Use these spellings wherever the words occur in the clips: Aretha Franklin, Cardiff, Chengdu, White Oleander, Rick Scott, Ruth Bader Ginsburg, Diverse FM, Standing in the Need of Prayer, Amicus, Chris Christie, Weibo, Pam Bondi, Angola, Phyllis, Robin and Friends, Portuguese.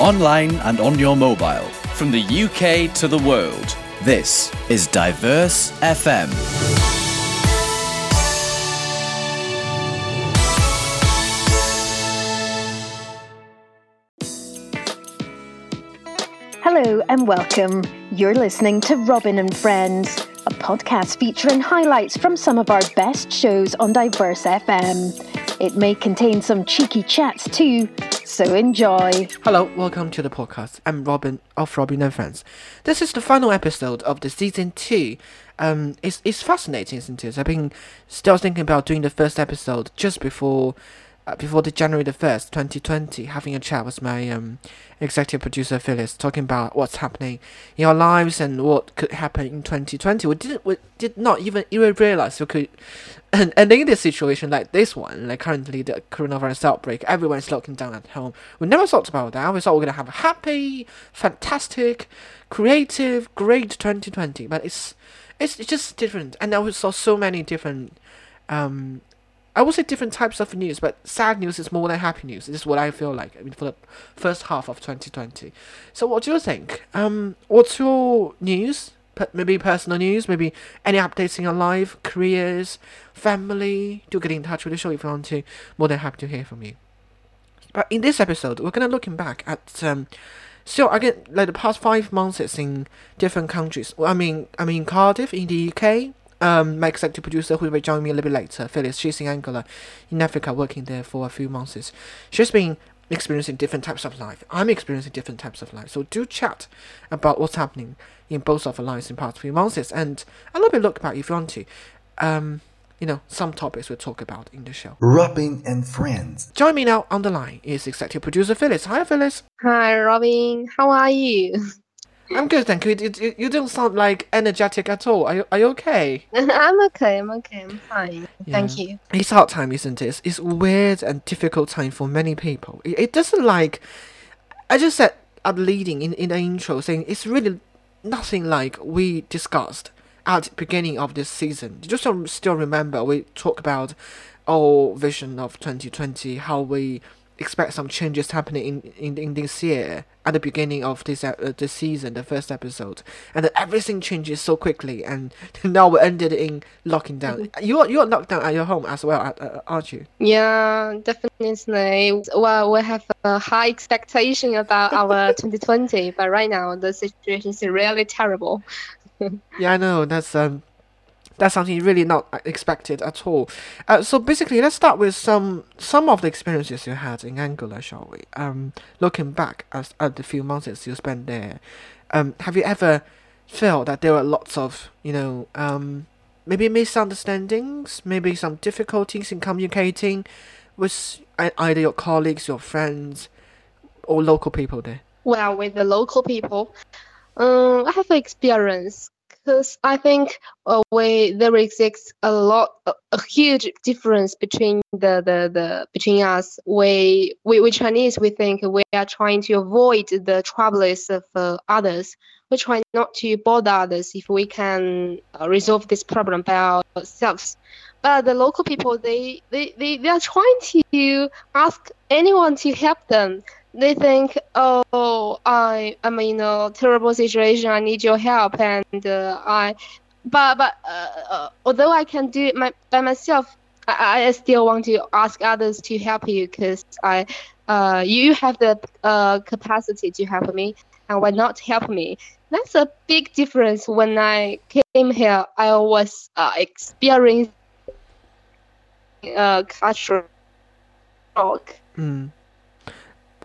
online and on your mobile. From the UK to the world, this is Diverse FM. Hello and welcome. You're listening to Robin and Friends, a podcast featuring highlights from some of our best shows on Diverse FM. It may contain some cheeky chats too, so enjoy. Hello, welcome to the podcast. I'm Robin of Robin and Friends. This is the final episode of the season 2. It's fascinating, isn't it? I've been still thinking about doing the first episode just before the January the 1st, 2020, having a chat with my executive producer Phyllis, talking about what's happening in our lives and what could happen in 2020. We did not even realize we could and in this situation like this one, like currently the coronavirus outbreak, everyone's locking down at home. We never thought about that. We thought we're gonna have a happy, fantastic, creative, great 2020, but it's just different. And I saw so many different I would say different types of news, but sad news is more than happy news. This is what I feel like, I mean, for the first half of 2020. So what do you think? What's your news? Maybe personal news, maybe any updates in your life, careers, family. Do get in touch with the show if you want to. More than happy to hear from you. But in this episode, we're going to looking back at... So again, like the past 5 months in different countries. I mean Cardiff in the UK. My executive producer, who will join me a little bit later, Phyllis, she's in Angola, in Africa, working there for a few months. She's been experiencing different types of life. I'm experiencing different types of life. So do chat about what's happening in both of our lives in the past few months, and a little bit look back if you want to. Some topics we'll talk about in the show. Robin and Friends. Join me now on the line is executive producer Phyllis. Hi, Phyllis. Hi, Robin. How are you? I'm good, thank you. You don't sound like energetic at all. Are you okay? I'm okay. I'm fine. Yeah. Thank you. It's hard time, isn't it? It's weird and difficult time for many people. It doesn't like... I just said, I'm leading in the intro, saying it's really nothing like we discussed at the beginning of this season. Just still remember, we talk about our vision of 2020, how we... expect some changes happening in this year at the beginning of this season, the first episode, and then everything changes so quickly. And now we ended in locking down. You're locked down at your home as well, aren't you? Yeah, definitely. Well, we have a high expectation about our 2020, but right now the situation is really terrible. Yeah, I know. That's something really not expected at all. So basically, let's start with some of the experiences you had in Angola, shall we? Looking back at the few months you spent there, have you ever felt that there were lots of, maybe misunderstandings, maybe some difficulties in communicating with either your colleagues, your friends, or local people there? Well, with the local people, I have experience. Because I think there exists a huge difference between between us. We Chinese, we think we are trying to avoid the troubles of others. We try not to bother others if we can resolve this problem by ourselves. But the local people, they are trying to ask anyone to help them. They think, oh, I'm in a terrible situation. I need your help, and although I can do it by myself, I still want to ask others to help you because you have the capacity to help me, and why not help me? That's a big difference. When I came here, I was experiencing cultural shock. Mm.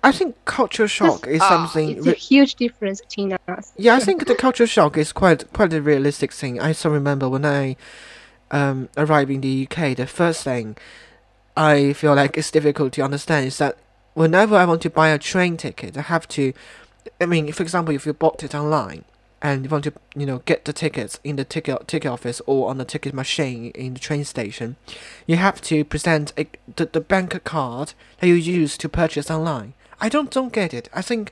I think culture shock is something... It's a huge difference between us. Yeah, I think the culture shock is quite a realistic thing. I still remember when I arrived in the UK, the first thing I feel like it's difficult to understand is that whenever I want to buy a train ticket, I have to... I mean, for example, if you bought it online and you want to get the tickets in the ticket office or on the ticket machine in the train station, you have to present the bank card that you use to purchase online. I don't get it. I think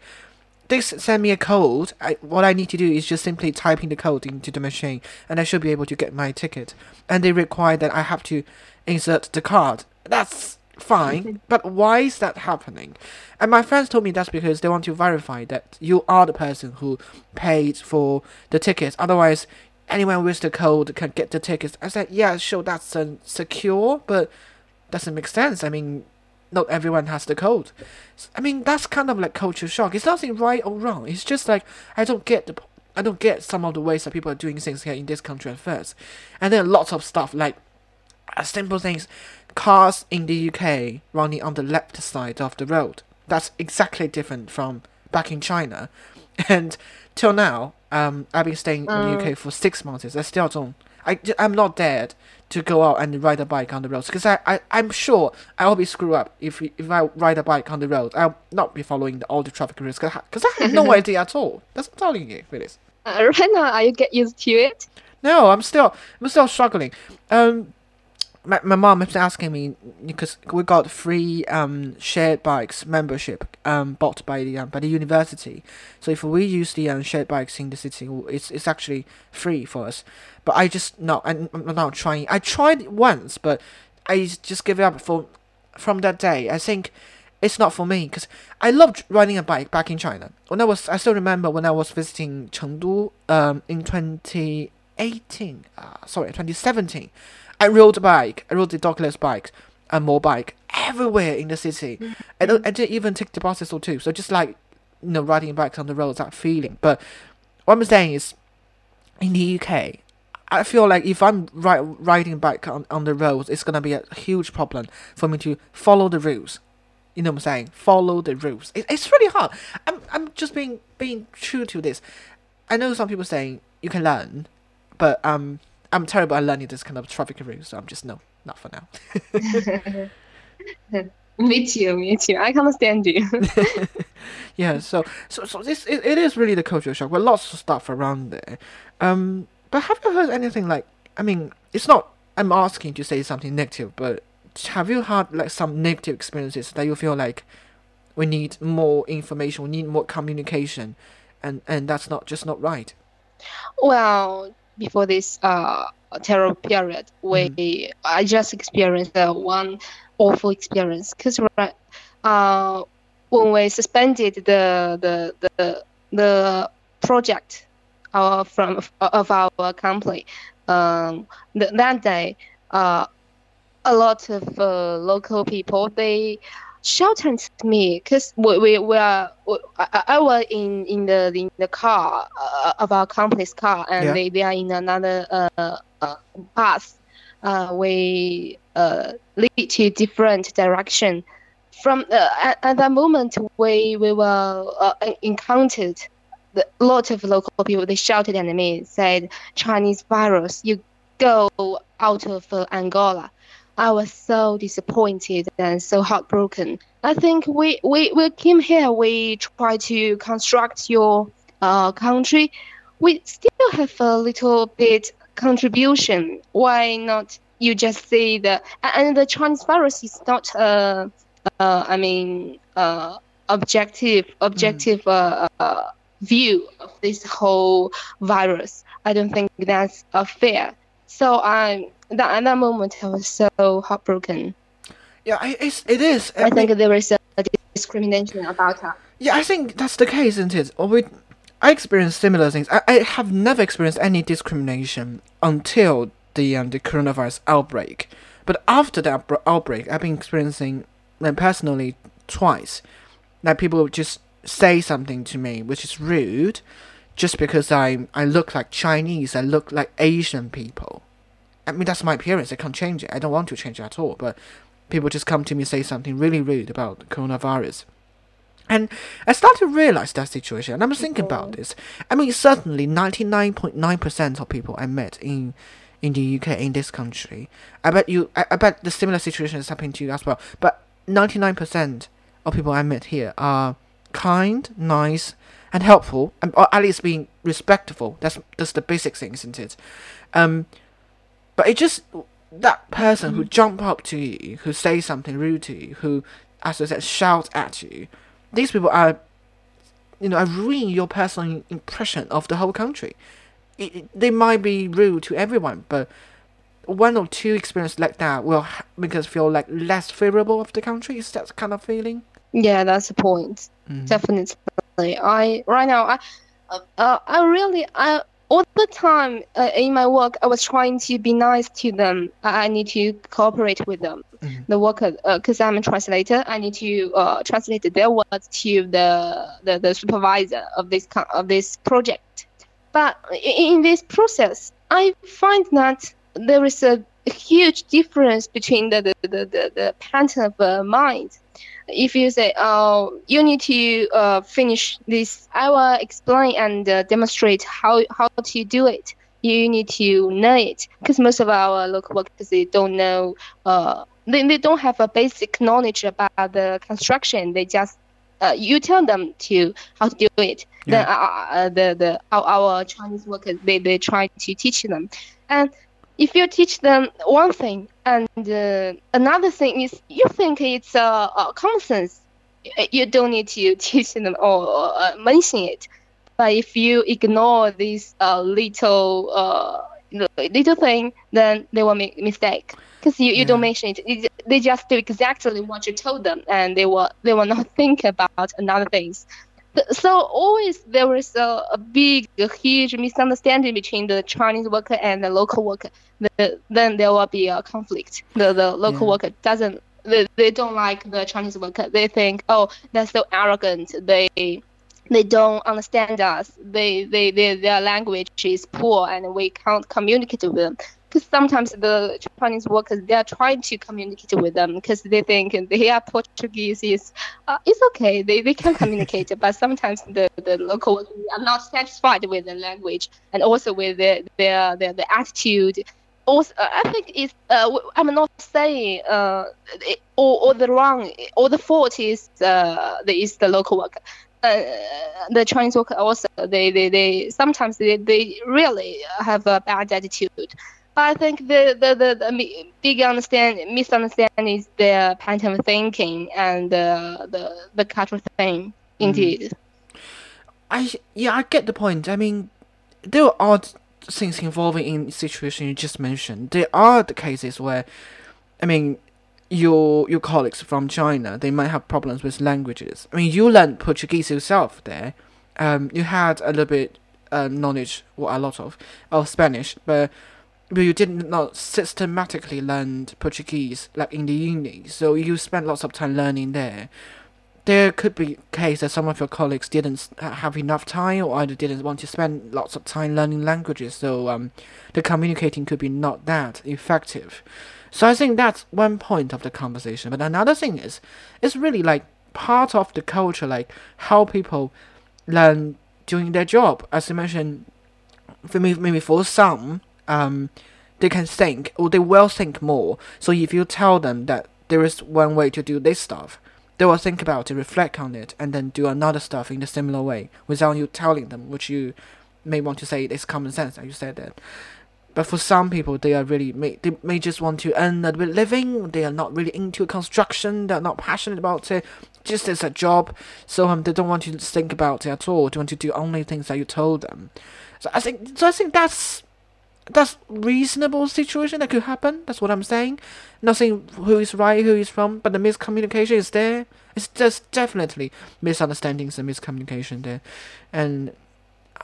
this send me a code. What I need to do is just simply typing the code into the machine, and I should be able to get my ticket. And they require that I have to insert the card. That's fine, but why is that happening? And my friends told me that's because they want to verify that you are the person who paid for the tickets. Otherwise, anyone with the code can get the tickets. I said, yeah, sure, that's secure, but doesn't make sense. I mean, not everyone has the code. I mean, that's kind of like culture shock. It's nothing right or wrong. It's just like, I don't get some of the ways that people are doing things here in this country at first. And there are lots of stuff like simple things. Cars in the UK running on the left side of the road. That's exactly different from back in China. And till now, I've been staying in the UK for 6 months. I still don't. I'm not dared to go out and ride a bike on the roads because I'm sure I'll be screwed up if I ride a bike on the road. I'll not be following all the traffic rules because I have no idea at all. That's what I'm telling you, Phyllis. Right now, are you get used to it? No, I'm still struggling. My mom is asking me because we got free shared bikes membership bought by the university. So if we use the shared bikes in the city, it's actually free for us. But I'm not trying. I tried once, but I just gave it up from that day. I think it's not for me because I loved riding a bike back in China. I still remember when I was visiting Chengdu in 2017. I rode the dogless bike and more bike everywhere in the city. I didn't even take the buses or two. So just like, riding bikes on the roads, that feeling. But what I'm saying is, in the UK, I feel like if I'm riding bike on the roads, it's going to be a huge problem for me to follow the rules. You know what I'm saying? Follow the rules. It's really hard. I'm just being true to this. I know some people saying you can learn, but I'm terrible at learning this kind of traffic rules, so I'm just not for now. Me too. I can't stand you. Yeah, so this it is really the culture shock. Well, lots of stuff around there. But have you heard anything like? I mean, it's not. I'm asking to say something negative, but have you had like some negative experiences that you feel like we need more information, we need more communication, and that's not right? Well, before this terrible period, I just experienced one awful experience because when we suspended the project of our company, that day, a lot of local people they shouted at me because I was in the car of our company's car, and they are in another bus. We lead to different direction. From at that moment, we were encountered a lot of local people. They shouted at me, said, "Chinese virus, you go out of Angola." I was so disappointed and so heartbroken. I think we came here, we try to construct your country. We still have a little bit contribution. Why not you just say that? And the Chinese virus is not objective view of this whole virus. I don't think that's fair. So at that moment, I was so heartbroken. Yeah, it is. I think there is a discrimination about her. Yeah, I think that's the case, isn't it? I experienced similar things. I have never experienced any discrimination until the coronavirus outbreak. But after that outbreak, I've been experiencing, personally, twice. That people just say something to me, which is rude, just because I look like Chinese, I look like Asian people. I mean, that's my appearance. I can't change it. I don't want to change it at all. But people just come to me and say something really rude about coronavirus. And I started to realize that situation. And I was thinking about this. I mean, certainly 99.9% of people I met in the UK, in this country. I bet the similar situation has happened to you as well. But 99% of people I met here are kind, nice, and helpful. Or at least being respectful. That's the basic thing, isn't it? But it's just that person who jump up to you, who say something rude to you, who, as I said, shout at you. These people are ruining your personal impression of the whole country. They might be rude to everyone, but one or two experiences like that will make us feel like less favorable of the country. Is that kind of feeling? Yeah, that's the point. Mm-hmm. Definitely. Right now, I really all the time in my work, I was trying to be nice to them. I need to cooperate with them. Mm-hmm. The worker, because I'm a translator, I need to translate their words to the supervisor of this project. But in this process, I find that there is a huge difference between the pattern of mind. If you say, "Oh, you need to finish this," I will explain and demonstrate how to do it. You need to know it, because most of our local workers, they don't know. They don't have a basic knowledge about the construction. They just you tell them to how to do it. Yeah. Then our Chinese workers they try to teach them. And if you teach them one thing, and another thing is you think it's common sense, you don't need to teach them or mention it. But if you ignore this little thing, then they will make mistake, because you don't mention it. They just do exactly what you told them, and they will not think about another things. So always there is a huge misunderstanding between the Chinese worker and the local worker. Then there will be a conflict. The local worker doesn't. They don't like the Chinese worker. They think, oh, they're so arrogant. They don't understand us. Their language is poor, and we can't communicate with them. Because sometimes the Chinese workers, they are trying to communicate with them, because they think their Portuguese is it's okay, they can communicate. But sometimes the local workers are not satisfied with the language, and also with their attitude. Also, I think it's I'm not saying all the wrong, all the fault is the local worker. The Chinese worker also they sometimes they really have a bad attitude. But I think the big misunderstanding is their pattern of thinking and the cultural thing, indeed. I get the point. I mean, there are odd things involving in the situation you just mentioned. There are the cases where, I mean, your colleagues from China, they might have problems with languages. I mean, you learned Portuguese yourself there. You had a little bit knowledge, or a lot of Spanish, but you did not systematically learn Portuguese like in the uni, so you spent lots of time learning there. There could be a case that some of your colleagues didn't have enough time, or either didn't want to spend lots of time learning languages, so the communicating could be not that effective. So I think that's one point of the conversation. But another thing is, it's really like part of the culture, like how people learn doing their job. As you mentioned, for me, maybe for some, they can think, or they will think more. So if you tell them that there is one way to do this stuff, they will think about it, reflect on it, and then do another stuff in a similar way without you telling them, which you may want to say is common sense, as you said that. But for some people, they are really they may just want to earn a living. They are not really into construction. They are not passionate about it. Just as a job, so they don't want you to think about it at all. They want to do only things that you told them. So I think that's reasonable situation that could happen. That's what I'm saying. Not saying who is right, who is wrong, but the miscommunication is there. It's just definitely misunderstandings and miscommunication there. And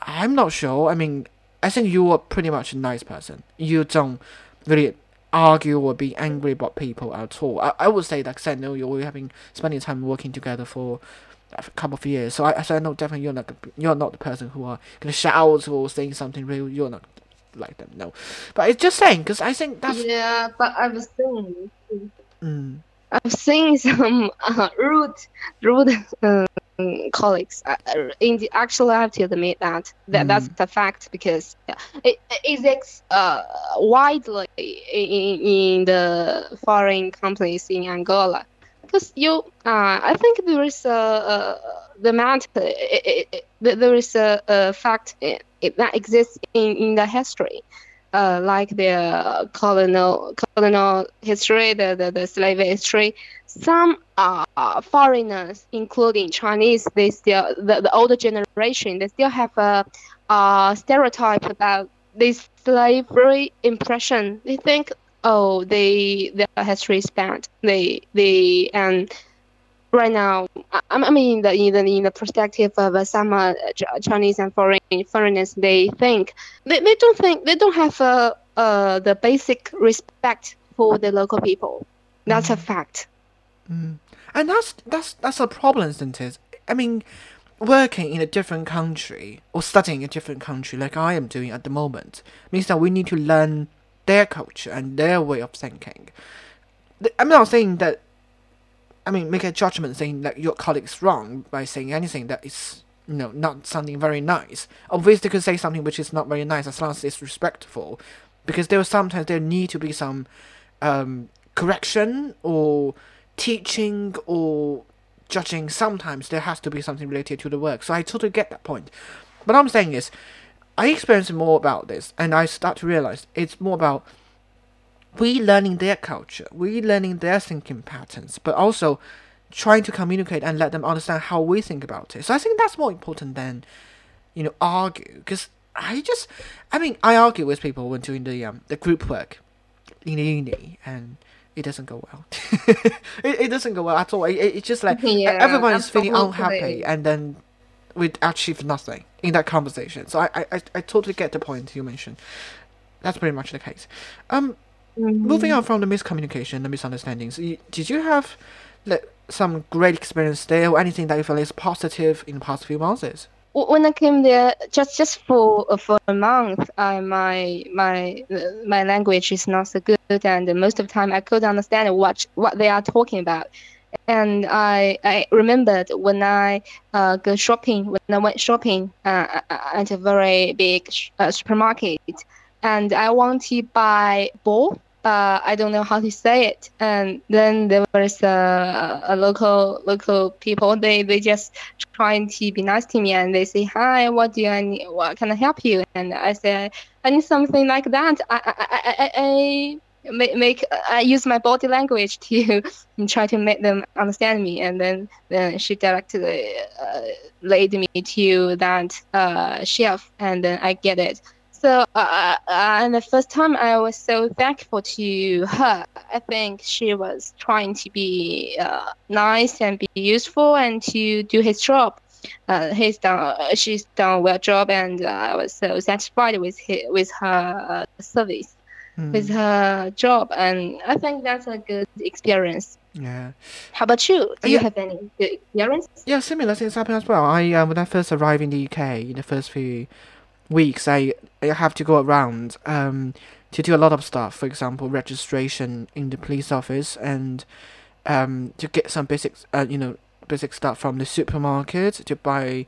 I'm not sure. I mean, I think you are pretty much a nice person. You don't really argue or be angry about people at all. I would say that, because I know you're spending time working together for a couple of years. So I know definitely you're not the person who are going to shout or saying something real. You're not like them, no. But it's just saying, because I think that's... Yeah, but I've seen some rude colleagues. I have to admit that that's a fact, because it exists widely in the foreign companies in Angola. Because I think there is a fact that exists in the history, like the colonial history, the slave history. Some foreigners, including Chinese, they still the older generation, they still have a stereotype about this slavery impression. They think, oh, their history is bad. And right now, I mean, in the perspective of some Chinese and foreigners, they think they don't have the basic respect for the local people. That's a fact. Mm. And that's a problem, isn't it? I mean, working in a different country or studying in a different country, like I am doing at the moment, means that we need to learn their culture and their way of thinking. I'm not saying that. I mean, make a judgment saying that your colleague's wrong by saying anything that is, you know, not something very nice. Obviously, they could say something which is not very nice as long as it's respectful, because sometimes there need to be some correction or teaching or judging. Sometimes there has to be something related to the work. So I totally get that point. But what I'm saying is, I experience more about this, and I start to realize it's more about we learning their culture, we learning their thinking patterns, but also trying to communicate and let them understand how we think about it. So I think that's more important than, you know, argue. Because I argue with people when doing the group work in the uni, and it doesn't go well. it doesn't go well at all. It's just like everyone is feeling unhappy, and then we achieve nothing in that conversation. So I totally get the point you mentioned. That's pretty much the case. Moving on from the miscommunication, the misunderstandings, did you have some great experience there, or anything that you feel is positive in the past few months? When I came there, just for a month, my language is not so good, and most of the time I could understand what they are talking about. And I remembered when I went shopping at a very big supermarket, and I want to buy ball. I don't know how to say it. And then there was a local people. They just trying to be nice to me, and they say, "Hi, what do I need? What can I help you?" And I say, "I need something like that." I use my body language to try to make them understand me. And then she directly led me to that shelf, and then I get it. So, and the first time I was so thankful to her. I think she was trying to be nice and be useful and to do his job. She's done a well job, and I was so satisfied with her service, with her job. And I think that's a good experience. Yeah. How about you? Do you have any good experience? Yeah, similar things happen as well. I when I first arrived in the UK, in the first few weeks, I have to go around to do a lot of stuff, for example registration in the police office, and to get some basic stuff from the supermarket, to buy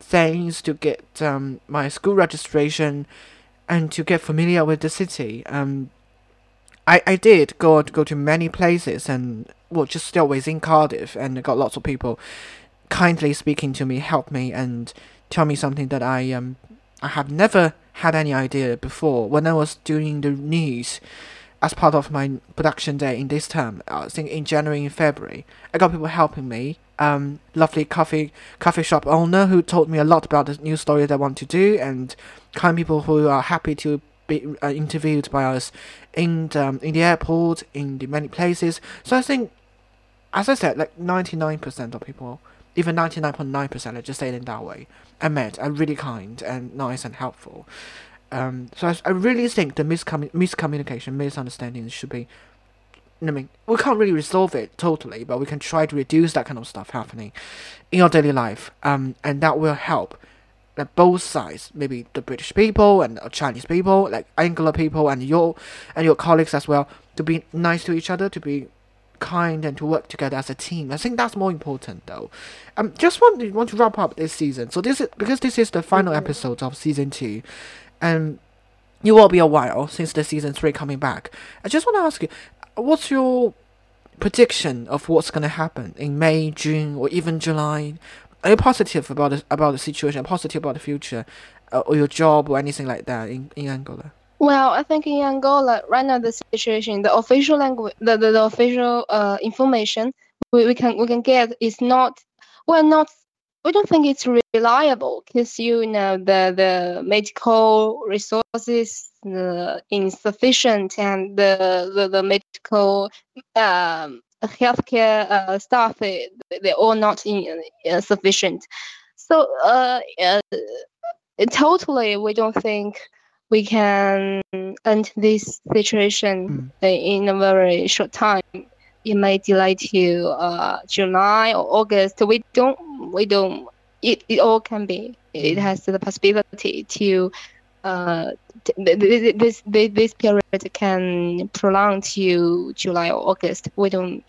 things, to get my school registration, and to get familiar with the city. I did go to many places, and just always in Cardiff, and I got lots of people kindly speaking to me, help me, and tell me something that I have never had any idea before. When I was doing the news as part of my production day in this term, I think in January and February, I got people helping me. Lovely coffee shop owner who told me a lot about the news story that I want to do, and kind people who are happy to be interviewed by us in the airport, in the many places. So I think, as I said, like 99% of people, even 99.9%, I just say it in that way, I met are really kind and nice and helpful. So I really think the miscommunication, misunderstandings should be, I mean, we can't really resolve it totally, but we can try to reduce that kind of stuff happening in our daily life. And that will help both sides, maybe the British people and Chinese people, like Angola people and your colleagues as well, to be nice to each other, to be kind, and to work together as a team. I think that's more important, though. Just want to wrap up this season. So this is the final episode of season 2, and it will be a while since the season 3 coming back. I just want to ask you, what's your prediction of what's going to happen in May, June, or even July? Are you positive about the situation? Positive about the future, or your job, or anything like that in Angola? Well, I think in Angola right now the situation, the official language, the official information we can get is not we don't think it's reliable because, you know, the medical resources insufficient, and the medical healthcare staff, they're all not sufficient. So totally, we don't think we can end this situation in a very short time. It may delay to July or August. We don't. It all can be. It has the possibility to. This period can prolong to July or August. We don't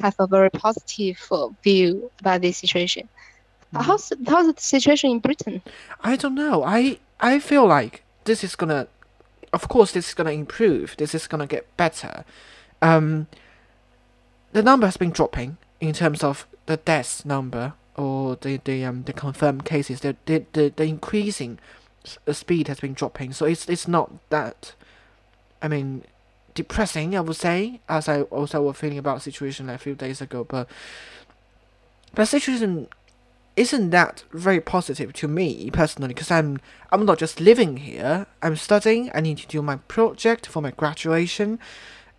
have a very positive view about this situation. How's the situation in Britain? I don't know. I feel like this is gonna. Of course, this is gonna improve. This is gonna get better. The number has been dropping in terms of the deaths number or the confirmed cases. The increasing speed has been dropping, so it's not that, I mean, depressing, I would say, as I also was feeling about situation like a few days ago. But situation isn't that very positive to me personally, because I'm not just living here. I'm studying. I need to do my project for my graduation.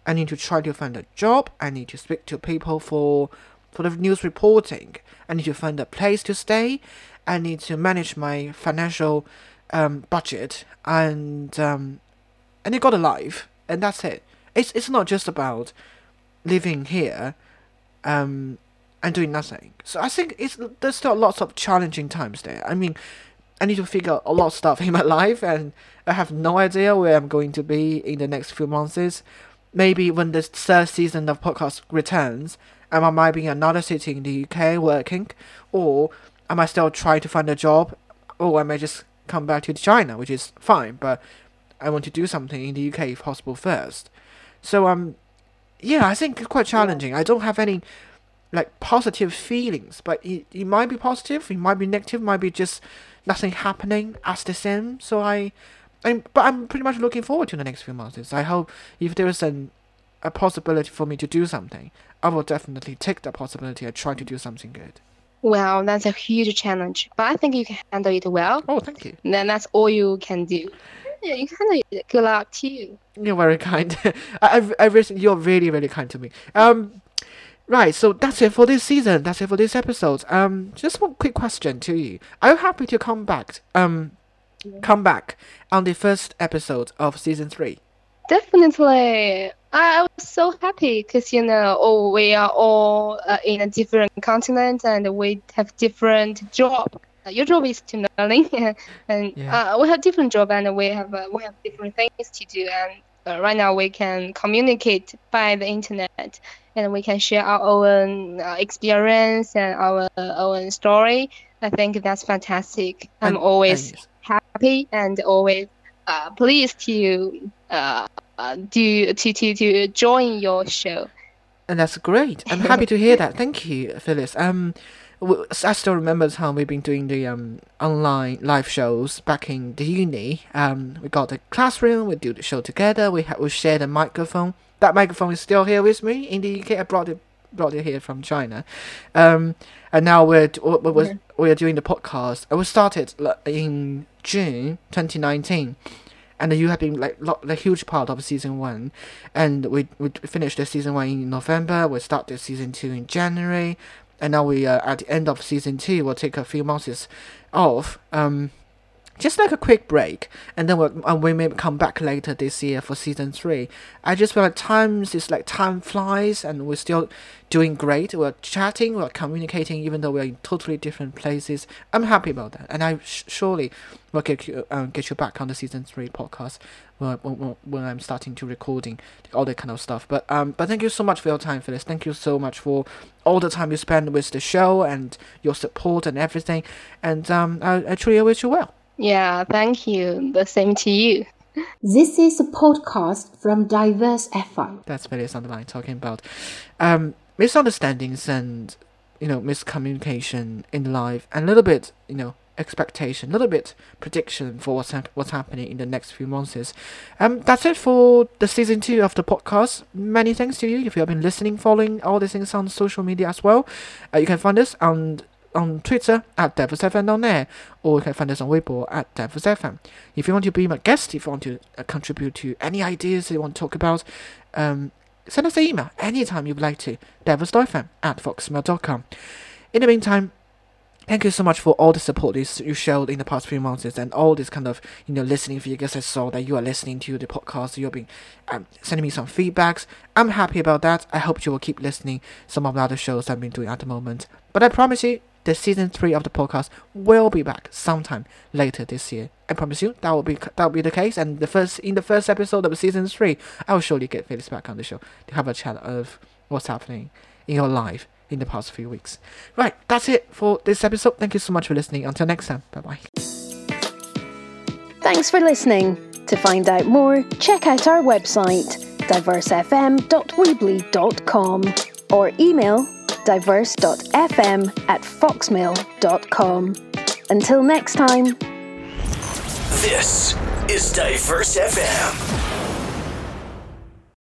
I need to try to find a job. I need to speak to people for the news reporting. I need to find a place to stay. I need to manage my financial budget, and I got a life, and that's it. It's not just about living here and doing nothing. So I think there's still lots of challenging times there. I mean, I need to figure out a lot of stuff in my life, and I have no idea where I'm going to be in the next few months. Maybe when the third season of podcast returns, I might be in another city in the UK working, or I might still try to find a job, or I may just come back to China, which is fine, but I want to do something in the UK if possible first. So, yeah, I think it's quite challenging. I don't have any, like, positive feelings, but it might be positive, it might be negative, might be just nothing happening as the same, so but I'm pretty much looking forward to the next few months. I hope if there is a possibility for me to do something, I will definitely take that possibility and try to do something good. Well, that's a huge challenge, but I think you can handle it well. Oh, thank you. Then that's all you can do. You can handle it. Good luck to you. You're very kind. You're really, really kind to me. Right, so that's it for this season. That's it for this episode. Just one quick question to you. Are you happy to come back? Come back on the first episode of season 3. Definitely. I was so happy because, you know, we are all in a different continent and we have different job. Your job is to learning, and yeah. We have different job, and we have different things to do. And right now we can communicate by the internet, and we can share our own experience and our own story. I think that's fantastic. I'm always happy and always pleased to join your show. And that's great. I'm happy to hear that. Thank you, Phyllis. I still remember how we've been doing the online live shows back in the uni. We got the classroom. We do the show together. We share the microphone. That microphone is still here with me in the UK. I brought it here from China, and now we're doing the podcast. We started in June 2019, and you have been like the huge part of season 1, and we finished the season 1 in November. We started season 2 in January, and now we are at the end of season 2. We'll take a few months off, just like a quick break, and then we may come back later this year for season 3. I just feel like time flies, and we're still doing great. We're chatting, we're communicating, even though we're in totally different places. I'm happy about that, and I surely will get you back on the season 3 podcast when I'm starting to recording all that kind of stuff. But thank you so much for your time, Phyllis. Thank you so much for all the time you spend with the show and your support and everything. And I truly wish you well. Yeah, thank you. The same to you. This is a podcast from Diverse FM. That's Phyllis on the line talking about misunderstandings and, you know, miscommunication in life, and a little bit, you know, expectation, a little bit prediction for what's happening in the next few months. That's it for the season 2 of the podcast. Many thanks to you if you have been listening, following all these things on social media as well. You can find us on on Twitter at Diverse FM on air, or you can find us on Weibo at Diverse FM. If you want to be my guest, if you want to contribute to any ideas you want to talk about, send us an email anytime you'd like to, diverse.fm@foxmail.com. In the meantime, thank you so much for all the support you showed in the past few months and all this kind of, listening figures. I saw that you are listening to the podcast. You've been sending me some feedbacks. I'm happy about that. I hope you will keep listening some of the other shows I've been doing at the moment. But I promise you, the season 3 of the podcast will be back sometime later this year. I promise you that will be the case. And in the first episode of season 3, I will surely get Phyllis back on the show to have a chat of what's happening in your life in the past few weeks. Right, that's it for this episode. Thank you so much for listening. Until next time, bye-bye. Thanks for listening. To find out more, check out our website, diversefm.weebly.com, or email diverse.fm@foxmail.com. Until next time. This is Diverse FM.